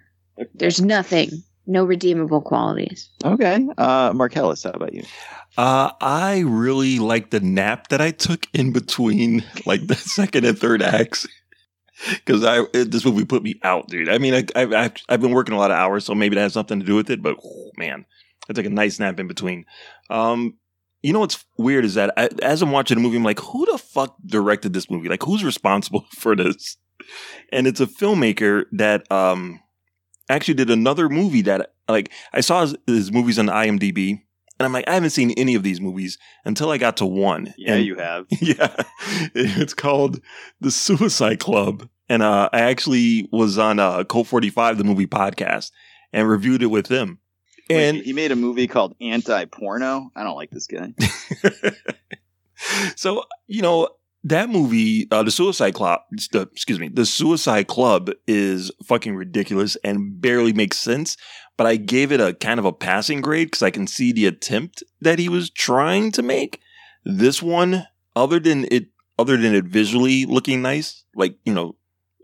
There's nothing. No redeemable qualities. Okay. Uh, Mark Ellis, how about you? Uh, I really liked the nap that I took in between like the second and third acts. Because I it, this movie put me out, dude. I mean, I, I've, I've, I've been working a lot of hours, so maybe that has something to do with it. But, oh, man, I took a nice nap in between. Um, you know what's weird is that I, as I'm watching the movie, I'm like, who the fuck directed this movie? Like, who's responsible for this? And it's a filmmaker that... Um, actually did another movie that, like, I saw his, his movies on IMDb, and I'm like, I haven't seen any of these movies until I got to one. Yeah, and, you have. Yeah. It's called The Suicide Club, and uh, I actually was on uh, Code forty-five, the movie podcast, and reviewed it with him. And wait, he made a movie called Anti-Porno? I don't like this guy. So, you know... That movie, uh, The Suicide Club, the, excuse me, The Suicide Club is fucking ridiculous and barely makes sense. But I gave it a kind of a passing grade because I can see the attempt that he was trying to make. This one, other than it, other than it visually looking nice, like, you know,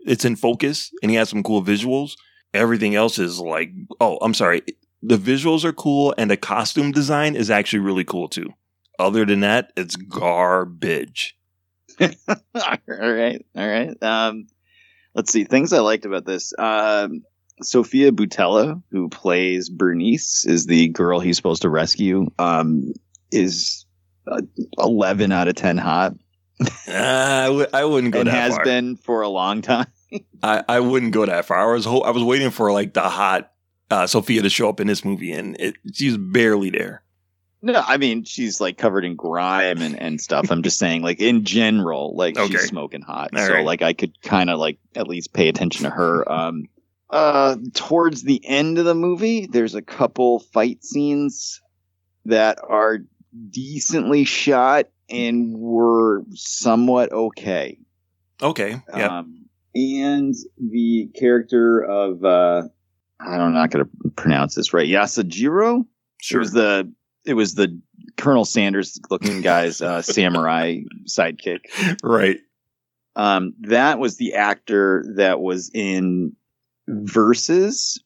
it's in focus and he has some cool visuals. Everything else is like, oh, I'm sorry. The visuals are cool and the costume design is actually really cool too. Other than that, it's garbage. all right all right um let's see things I liked about this. um Sofia Boutella, who plays Bernice, is the girl he's supposed to rescue, um is uh, eleven out of ten hot. uh, I, w- I wouldn't go and that has far has been for a long time. I, I wouldn't go that far. I was ho- I was waiting for like the hot uh, Sophia to show up in this movie, and it, she's barely there. No, I mean, she's like covered in grime and, and stuff. I'm just saying, like, in general, like, okay. She's smoking hot. All so, right. Like, I could kind of, like, at least pay attention to her. Um, uh, towards the end of the movie, there's a couple fight scenes that are decently shot and were somewhat okay. Okay, yeah. Um, and the character of, uh, I'm not going to pronounce this right, Yasujiro? Sure. It was the... It was the Colonel Sanders-looking guy's uh, samurai sidekick. Right. Um, that was the actor that was in Versus.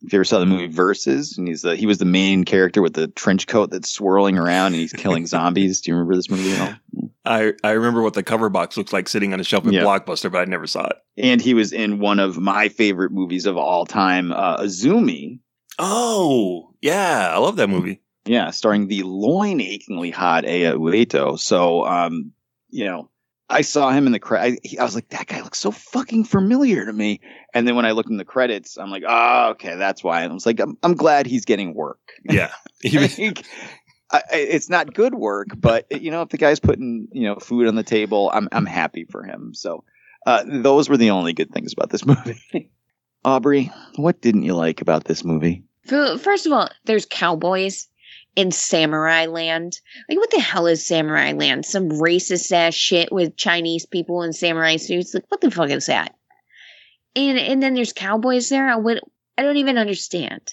If you ever saw the movie Versus, and he's the, he was the main character with the trench coat that's swirling around and he's killing zombies. Do you remember this movie at all? I, I remember what the cover box looks like sitting on a shelf at yeah. Blockbuster, but I never saw it. And he was in one of my favorite movies of all time, uh, Azumi. Oh, yeah. I love that movie. Yeah, starring the loin-achingly hot Aya Ueto. So, um, you know, I saw him in the credits. I, I was like, that guy looks so fucking familiar to me. And then when I looked in the credits, I'm like, oh, okay, that's why. And I was like, I'm, I'm glad he's getting work. Yeah. Like, I, it's not good work, but, you know, if the guy's putting, you know, food on the table, I'm I'm happy for him. So uh, those were the only good things about this movie. Aubrey, what didn't you like about this movie? First of all, there's cowboys. in Samurai Land. Like, what the hell is Samurai Land? Some racist ass shit with Chinese people in samurai suits. Like, what the fuck is that? And and then there's cowboys there. I would I don't even understand.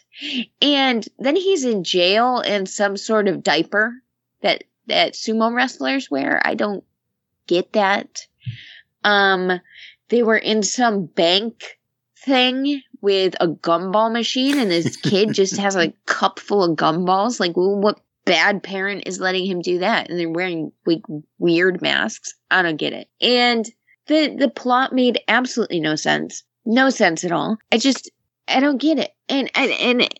And then he's in jail in some sort of diaper that that sumo wrestlers wear. I don't get that. Um, they were in some bank thing with a gumball machine, and his kid just has a cup full of gumballs. Like, well, what bad parent is letting him do that? And they're wearing like weird masks. I don't get it. And the the plot made absolutely no sense, no sense at all. I just I don't get it. And and and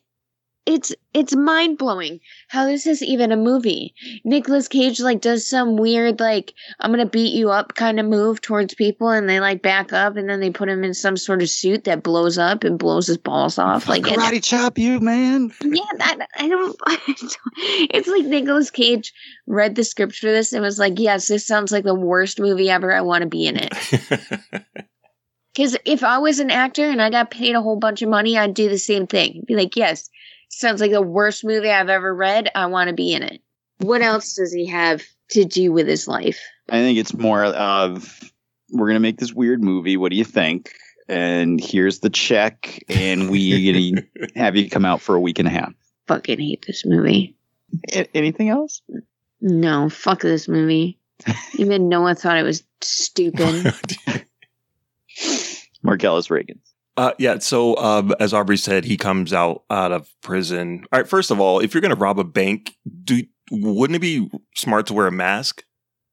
it's it's mind blowing how this is even a movie. Nicolas Cage like does some weird like I'm gonna beat you up kind of move towards people, and they like back up, and then they put him in some sort of suit that blows up and blows his balls off. Like karate and, chop you, man. Yeah, I, I don't. It's like Nicolas Cage read the script for this and was like, "Yes, this sounds like the worst movie ever. I want to be in it." Because if I was an actor and I got paid a whole bunch of money, I'd do the same thing. Be like, "Yes. Sounds like the worst movie I've ever read. I want to be in it." What else does he have to do with his life? I think it's more of, we're going to make this weird movie. What do you think? And here's the check. And we have you come out for a week and a half. Fucking hate this movie. A- anything else? No, fuck this movie. Even Noah thought it was stupid. Mark Ellis Regan. Uh, yeah, so um, as Aubrey said, he comes out out of prison. All right, first of all, if you're going to rob a bank, do wouldn't it be smart to wear a mask?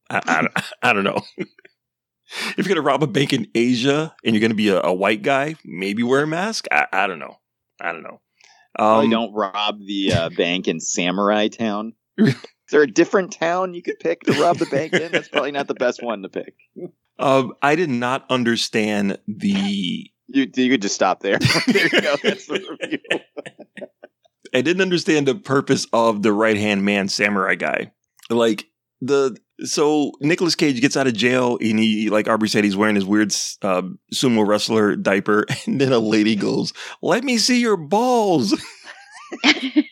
I, I, I don't know. If you're going to rob a bank in Asia and you're going to be a, a white guy, maybe wear a mask? I, I don't know. I don't know. Um, well, don't rob the uh, bank in Samurai Town. Is there a different town you could pick to rob the bank in? That's probably not the best one to pick. Um, I did not understand the... You, you could just stop there. There you go. That's the review. I didn't understand the purpose of the right-hand man samurai guy. Like the so Nicolas Cage gets out of jail and he, like Aubrey said, he's wearing his weird uh, sumo wrestler diaper, and then a lady goes, "Let me see your balls." And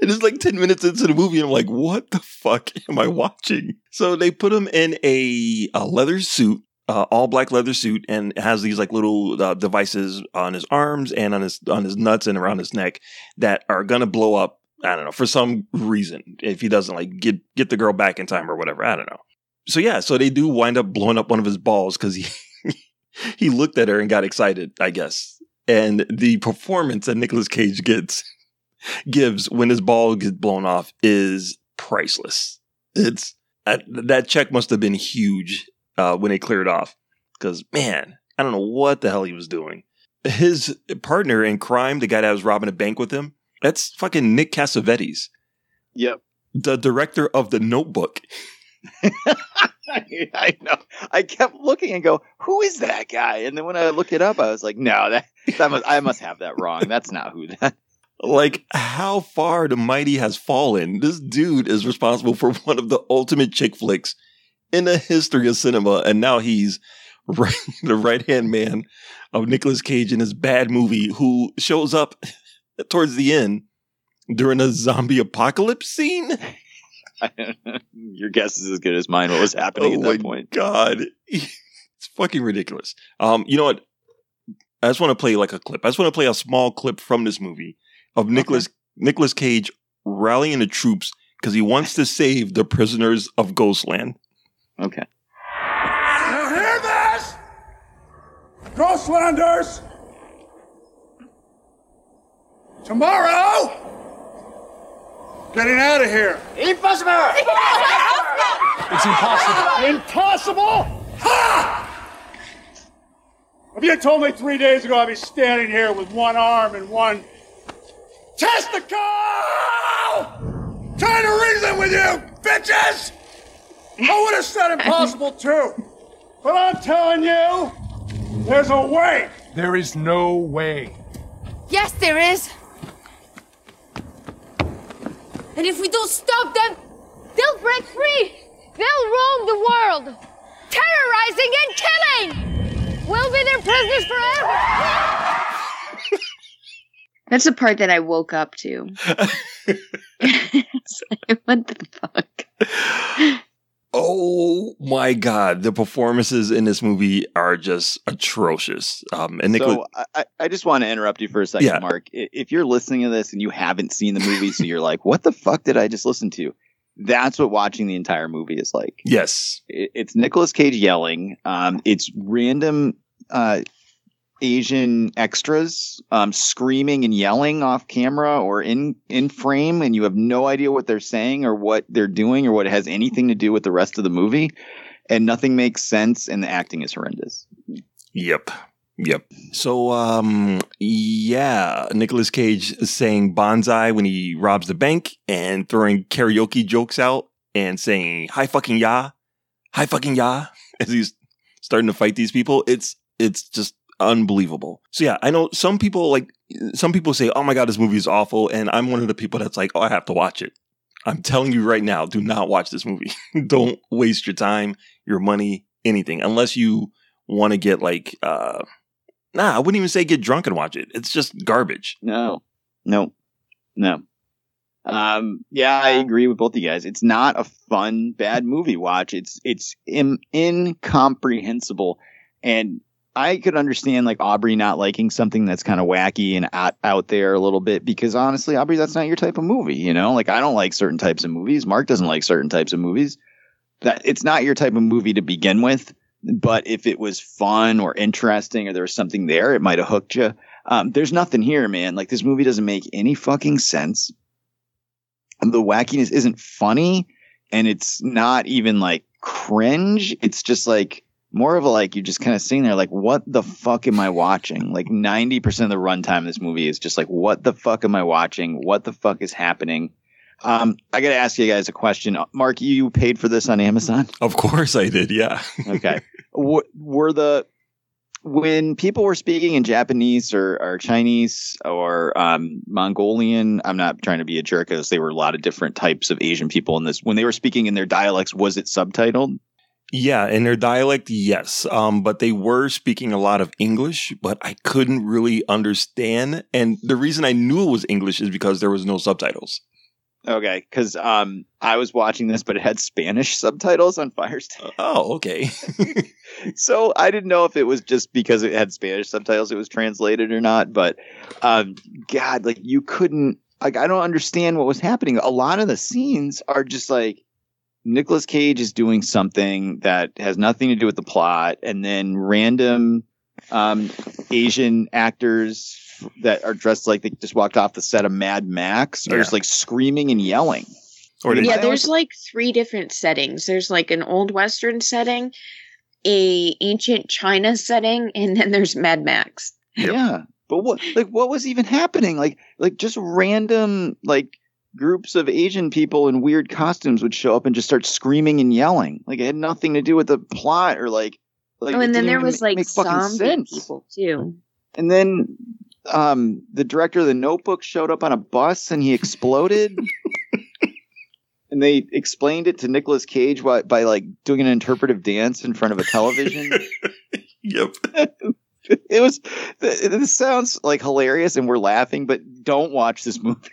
it's like ten minutes into the movie, and I'm like, "What the fuck am I watching?" So they put him in a, a leather suit. Uh, all black leather suit, and has these like little uh, devices on his arms and on his on his nuts and around his neck that are gonna blow up. I don't know, for some reason, if he doesn't like get get the girl back in time or whatever. I don't know. So yeah, so they do wind up blowing up one of his balls because he he looked at her and got excited, I guess. And the performance that Nicolas Cage gets gives when his ball gets blown off is priceless. It's uh, that check must have been huge. Uh, when they cleared off, because, man, I don't know what the hell he was doing. His partner in crime, the guy that was robbing a bank with him, that's fucking Nick Cassavetes. Yep. The director of The Notebook. I know. I kept looking and go, who is that guy? And then when I looked it up, I was like, no, that, that must, I must have that wrong. That's not who that. Like, how far the mighty has fallen. This dude is responsible for one of the ultimate chick flicks in the history of cinema, and now he's right, the right-hand man of Nicolas Cage in his bad movie, who shows up towards the end during a zombie apocalypse scene. Your guess is as good as mine. What was happening oh at that my point? God, it's fucking ridiculous. Um, you know what? I just want to play like a clip. I just want to play a small clip from this movie of Nicolas okay. Nicolas Cage rallying the troops because he wants to save the prisoners of Ghostland. Okay. You hear this? Ghostlanders! Tomorrow! Getting out of here! Impossible! It's impossible. Impossible? Ha! If you had told me three days ago I'd be standing here with one arm and one testicle! Trying to reason with you, bitches! I would have said impossible too, but I'm telling you, there's a way. There is no way. Yes, there is. And if we don't stop them, they'll break free. They'll roam the world, terrorizing and killing. We'll be their prisoners forever. That's the part that I woke up to. Like, what the fuck? Oh my God. The performances in this movie are just atrocious. Um, and Nicolas- so I, I just want to interrupt you for a second, yeah. Mark. If you're listening to this and you haven't seen the movie, so you're like, what the fuck did I just listen to? That's what watching the entire movie is like. Yes. It's Nicolas Cage yelling. Um, it's random uh, Asian extras um, screaming and yelling off camera or in, in frame, and you have no idea what they're saying or what they're doing or what has anything to do with the rest of the movie. And nothing makes sense, and the acting is horrendous. Yep. Yep. So, um, yeah, Nicolas Cage saying bonsai when he robs the bank and throwing karaoke jokes out and saying, hi fucking ya, hi fucking ya, as he's starting to fight these people. It's, it's just unbelievable. So, yeah, I know some people like, some people say, oh my God, this movie is awful. And I'm one of the people that's like, oh, I have to watch it. I'm telling you right now, do not watch this movie. Don't waste your time, your money, anything, unless you want to get like, uh, Nah, I wouldn't even say get drunk and watch it. It's just garbage. No, no, no. Um, yeah, I agree with both you guys. It's not a fun, bad movie watch. It's it's in, incomprehensible. And I could understand like Aubrey not liking something that's kind of wacky and out, out there a little bit, because honestly, Aubrey, that's not your type of movie. You know, like I don't like certain types of movies. Mark doesn't like certain types of movies. That it's not your type of movie to begin with. But if it was fun or interesting or there was something there, it might have hooked you. Um, there's nothing here, man. Like, this movie doesn't make any fucking sense. The wackiness isn't funny, and it's not even, like, cringe. It's just, like, more of a, like, you're just kind of sitting there, like, what the fuck am I watching? Like, ninety percent of the runtime of this movie is just, like, what the fuck am I watching? What the fuck is happening? Um, I got to ask you guys a question. Mark, you paid for this on Amazon? Of course I did. Yeah. Okay. W- were the, when people were speaking in Japanese or, or Chinese or, um, Mongolian, I'm not trying to be a jerk because there were a lot of different types of Asian people in this, when they were speaking in their dialects, was it subtitled? Yeah. In their dialect. Yes. Um, but they were speaking a lot of English, but I couldn't really understand. And the reason I knew it was English is because there was no subtitles. Okay, because um, I was watching this, but it had Spanish subtitles on Firestick. Oh, okay. So I didn't know if it was just because it had Spanish subtitles, it was translated or not. But um, God, like you couldn't, like I don't understand what was happening. A lot of the scenes are just like Nicolas Cage is doing something that has nothing to do with the plot, and then random um, Asian actors that are dressed like they just walked off the set of Mad Max, or yeah. just like screaming and yelling. Or yeah, there's was- like three different settings. There's like an old Western setting, a ancient China setting, and then there's Mad Max. Yep. Yeah. But what, like what was even happening? Like, like just random, like groups of Asian people in weird costumes would show up and just start screaming and yelling. Like it had nothing to do with the plot or like, like oh, and then there was like zombie people too. And then, Um, the director of The Notebook showed up on a bus and he exploded. And they explained it to Nicolas Cage by, by like doing an interpretive dance in front of a television. Yep. It was, this sounds like hilarious and we're laughing, but don't watch this movie.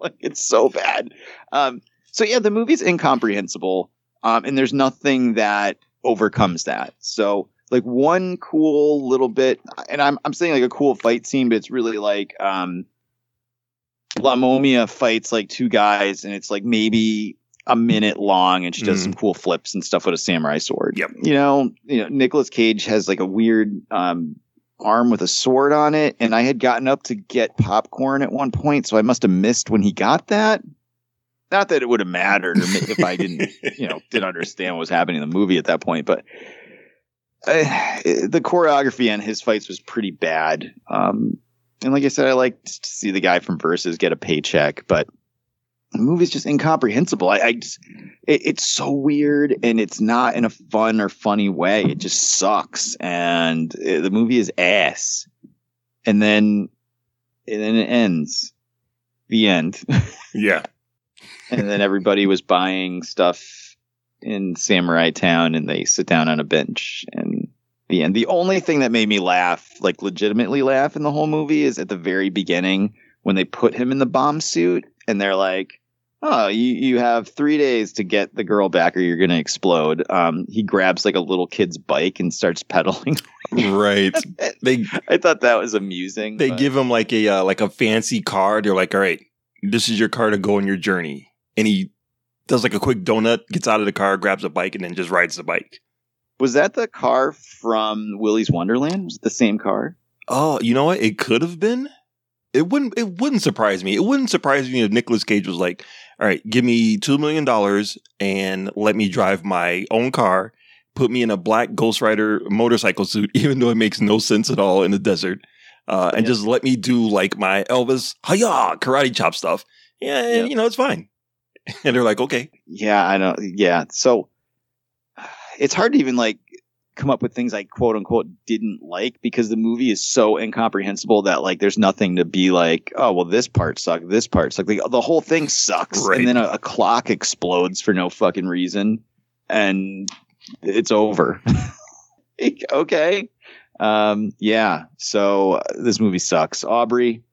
Like it's so bad. Um, so yeah, the movie's incomprehensible. Um, and there's nothing that overcomes that. So, like one cool little bit, and I'm I'm saying like a cool fight scene, but it's really like um, La Momia fights like two guys, and it's like maybe a minute long, and she does mm. some cool flips and stuff with a samurai sword. Yep. You know, you know, Nicolas Cage has like a weird um, arm with a sword on it, and I had gotten up to get popcorn at one point, so I must have missed when he got that. Not that it would have mattered if I didn't, you know, didn't understand what was happening in the movie at that point, but. I, the choreography on his fights was pretty bad. Um, and like I said, I like to see the guy from Versus get a paycheck, but the movie's just incomprehensible. I, I just, it, it's so weird and it's not in a fun or funny way. It just sucks. And it, the movie is ass. And then, and then it ends. The end. Yeah. And then everybody was buying stuff in Samurai Town and they sit down on a bench and the end. The only thing that made me laugh, like legitimately laugh in the whole movie is at the very beginning when they put him in the bomb suit and they're like, oh, you, you have three days to get the girl back or you're going to explode. Um, he grabs like a little kid's bike and starts pedaling. Right. They, I thought that was amusing. They but. give him like a, uh, like a fancy car. They're like, all right, this is your car to go on your journey. And he does like a quick donut, gets out of the car, grabs a bike, and then just rides the bike. Was that the car from Willy's Wonderland? Was it the same car? Oh, you know what? It could have been. It wouldn't It wouldn't surprise me. It wouldn't surprise me if Nicolas Cage was like, all right, give me two million dollars and let me drive my own car. Put me in a black Ghost Rider motorcycle suit, even though it makes no sense at all in the desert. Uh, and yeah. just let me do like my Elvis, hi-yah, karate chop stuff. Yeah, and, yeah, you know, it's fine. And they're like, okay. Yeah, I know. Yeah. So it's hard to even like come up with things I quote unquote didn't like, because the movie is so incomprehensible that like there's nothing to be like, oh, well, this part sucked. This part sucked. Like, the whole thing sucks. Right. And then a, a clock explodes for no fucking reason. And it's over. Okay. Um, yeah. So uh, this movie sucks. Aubrey,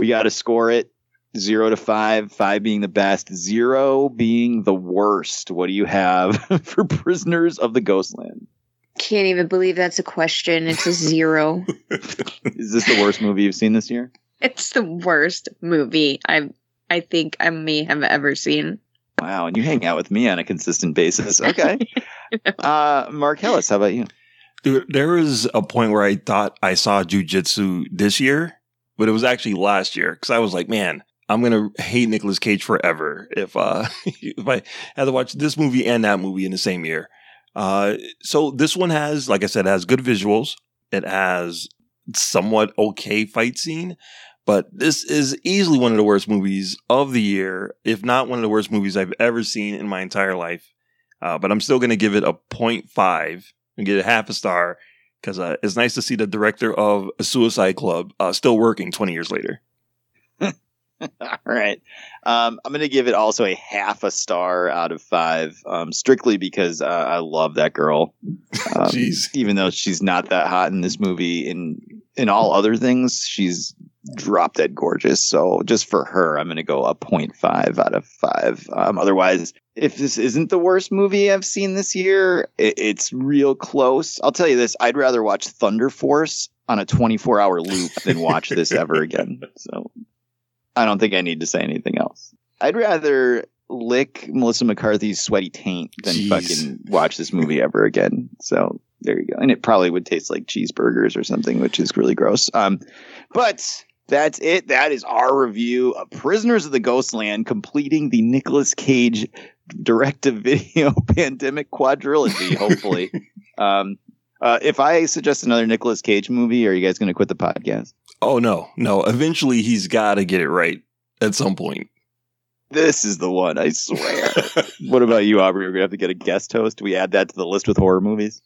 we got to score it. Zero to five, five being the best, zero being the worst. What do you have for Prisoners of the Ghostland? Can't even believe that's a question. It's a zero. Is this the worst movie you've seen this year? It's the worst movie I I think I may have ever seen. Wow, and you hang out with me on a consistent basis. Okay. uh, Mark Ellis, how about you? Dude, there was a point where I thought I saw jujitsu this year, but it was actually last year, because I was like, man, I'm going to hate Nicolas Cage forever if uh, if I had to watch this movie and that movie in the same year. Uh, so this one has, like I said, has good visuals. It has somewhat okay fight scene. But this is easily one of the worst movies of the year, if not one of the worst movies I've ever seen in my entire life. Uh, but I'm still going to give it a point five and get it half a star, because uh, it's nice to see the director of Suicide Club uh, still working twenty years later. All right. Um, I'm going to give it also a half a star out of five, um, strictly because uh, I love that girl. Um, even though she's not that hot in this movie, in, in all other things, she's drop dead gorgeous. So just for her, I'm going to go a point five out of five. Um, otherwise, if this isn't the worst movie I've seen this year, it, it's real close. I'll tell you this. I'd rather watch Thunder Force on a twenty-four hour loop than watch this ever again. So I don't think I need to say anything else. I'd rather lick Melissa McCarthy's sweaty taint than Jeez. fucking watch this movie ever again. So there you go. And it probably would taste like cheeseburgers or something, which is really gross. Um, but that's it. That is our review of Prisoners of the Ghostland, completing the Nicolas Cage direct-to-video pandemic quadrilogy, hopefully. um, uh, if I suggest another Nicolas Cage movie, are you guys going to quit the podcast? Oh, no, no. Eventually, he's got to get it right at some point. This is the one, I swear. What about you, Aubrey? We're going to have to get a guest host. Do we add that to the list with horror movies?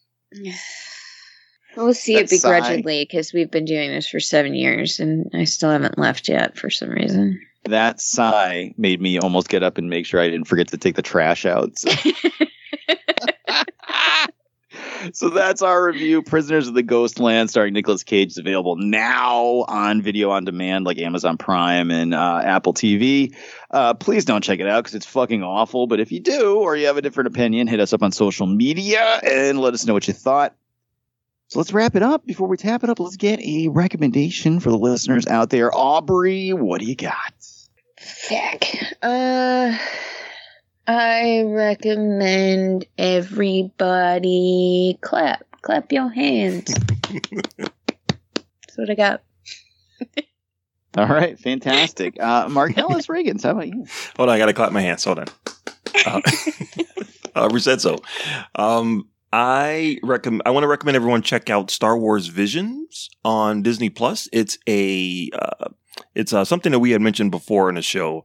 We'll see that it begrudgingly, because we've been doing this for seven years, and I still haven't left yet for some reason. That sigh made me almost get up and make sure I didn't forget to take the trash out. So. So that's our review. Prisoners of the Ghostland, starring Nicolas Cage, is available now on video on demand, like Amazon Prime and uh, Apple T V. Uh, please don't check it out, because it's fucking awful. But if you do, or you have a different opinion, hit us up on social media and let us know what you thought. So let's wrap it up. Before we tap it up, let's get a recommendation for the listeners out there. Aubrey, what do you got? Fuck. Uh... I recommend everybody clap. Clap your hands. That's what I got. All right. Fantastic. Uh, Mark Ellis Regan, how about you? Hold on. I got to clap my hands. Hold on. Uh, uh, reset so. Um, I recommend. I want to recommend everyone check out Star Wars Visions on Disney Plus. It's a uh, it's uh, something that we had mentioned before in the show.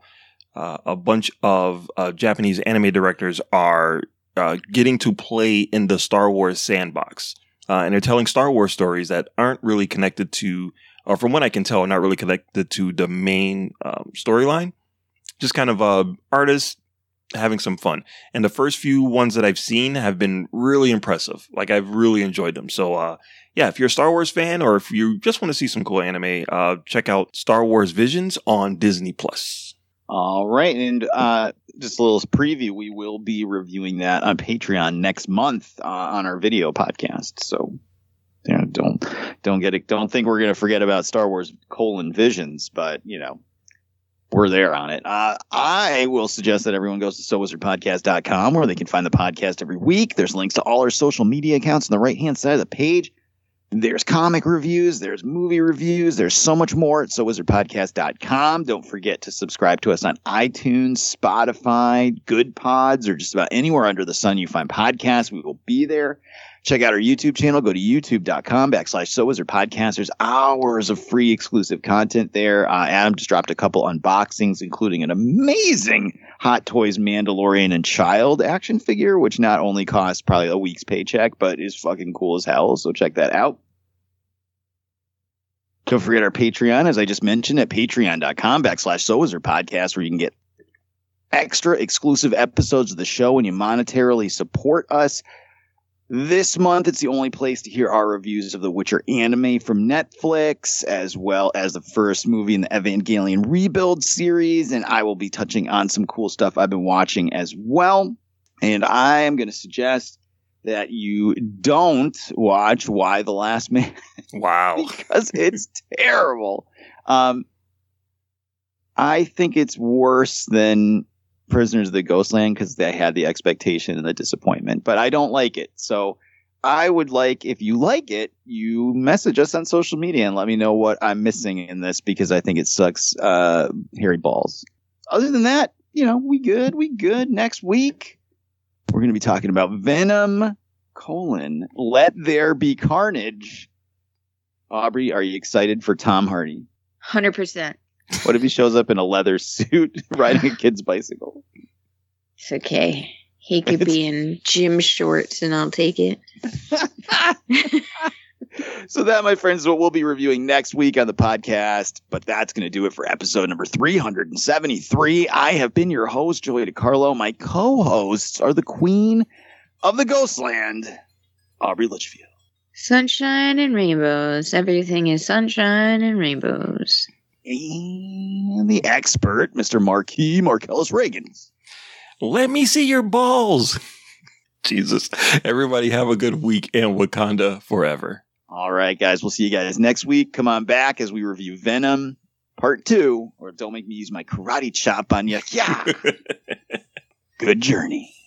Uh, a bunch of uh, Japanese anime directors are uh, getting to play in the Star Wars sandbox. Uh, and they're telling Star Wars stories that aren't really connected to, or from what I can tell, not really connected to the main um, storyline. Just kind of uh, artists having some fun. And the first few ones that I've seen have been really impressive. Like, I've really enjoyed them. So, uh, yeah, if you're a Star Wars fan or if you just want to see some cool anime, uh, check out Star Wars Visions on Disney Plus. All right. And uh, just a little preview. We will be reviewing that on Patreon next month uh, on our video podcast. So, you know, don't don't get it. Don't think we're going to forget about Star Wars colon Visions, but, you know, we're there on it. Uh, I will suggest that everyone goes to so wizard podcast dot com where they can find the podcast every week. There's links to all our social media accounts on the right hand side of the page. There's comic reviews. There's movie reviews. There's so much more at so wizard podcast dot com. Don't forget to subscribe to us on iTunes, Spotify, Good Pods, or just about anywhere under the sun you find podcasts. We will be there. Check out our YouTube channel. Go to youtube.com backslash So Wizard Podcast. There's hours of free exclusive content there. Uh, Adam just dropped a couple unboxings, including an amazing Hot Toys Mandalorian and Child action figure, which not only costs probably a week's paycheck, but is fucking cool as hell. So check that out. Don't forget our Patreon, as I just mentioned, at patreon.com backslash So Wizard Podcast, where you can get extra exclusive episodes of the show when you monetarily support us. This month, it's the only place to hear our reviews of the Witcher anime from Netflix, as well as the first movie in the Evangelion Rebuild series, and I will be touching on some cool stuff I've been watching as well. And I am going to suggest that you don't watch Y: The Last Man. Wow. Because it's terrible. Um, I think it's worse than Prisoners of the Ghostland because they had the expectation and the disappointment, but I don't like it. So I would like, if you like it, you message us on social media and let me know what I'm missing in this, because I think it sucks uh, hairy balls. Other than that, you know, we good, we good. Next week, we're going to be talking about Venom, colon, Let There Be Carnage. Aubrey, are you excited for Tom Hardy? one hundred percent. What if he shows up in a leather suit riding a kid's bicycle? It's okay. He could it's... be in gym shorts and I'll take it. So that, my friends, is what we'll be reviewing next week on the podcast. But that's going to do it for episode number three hundred seventy-three. I have been your host, Joey DiCarlo. My co-hosts are the queen of the Ghostland, Aubrey Litchfield. Sunshine and rainbows. Everything is sunshine and rainbows. And the expert, Mister Marquis Mark Ellis Regan. Let me see your balls. Jesus. Everybody have a good week, and Wakanda forever. All right, guys. We'll see you guys next week. Come on back as we review Venom Part two. Or don't make me use my karate chop on you. Yeah. Good journey.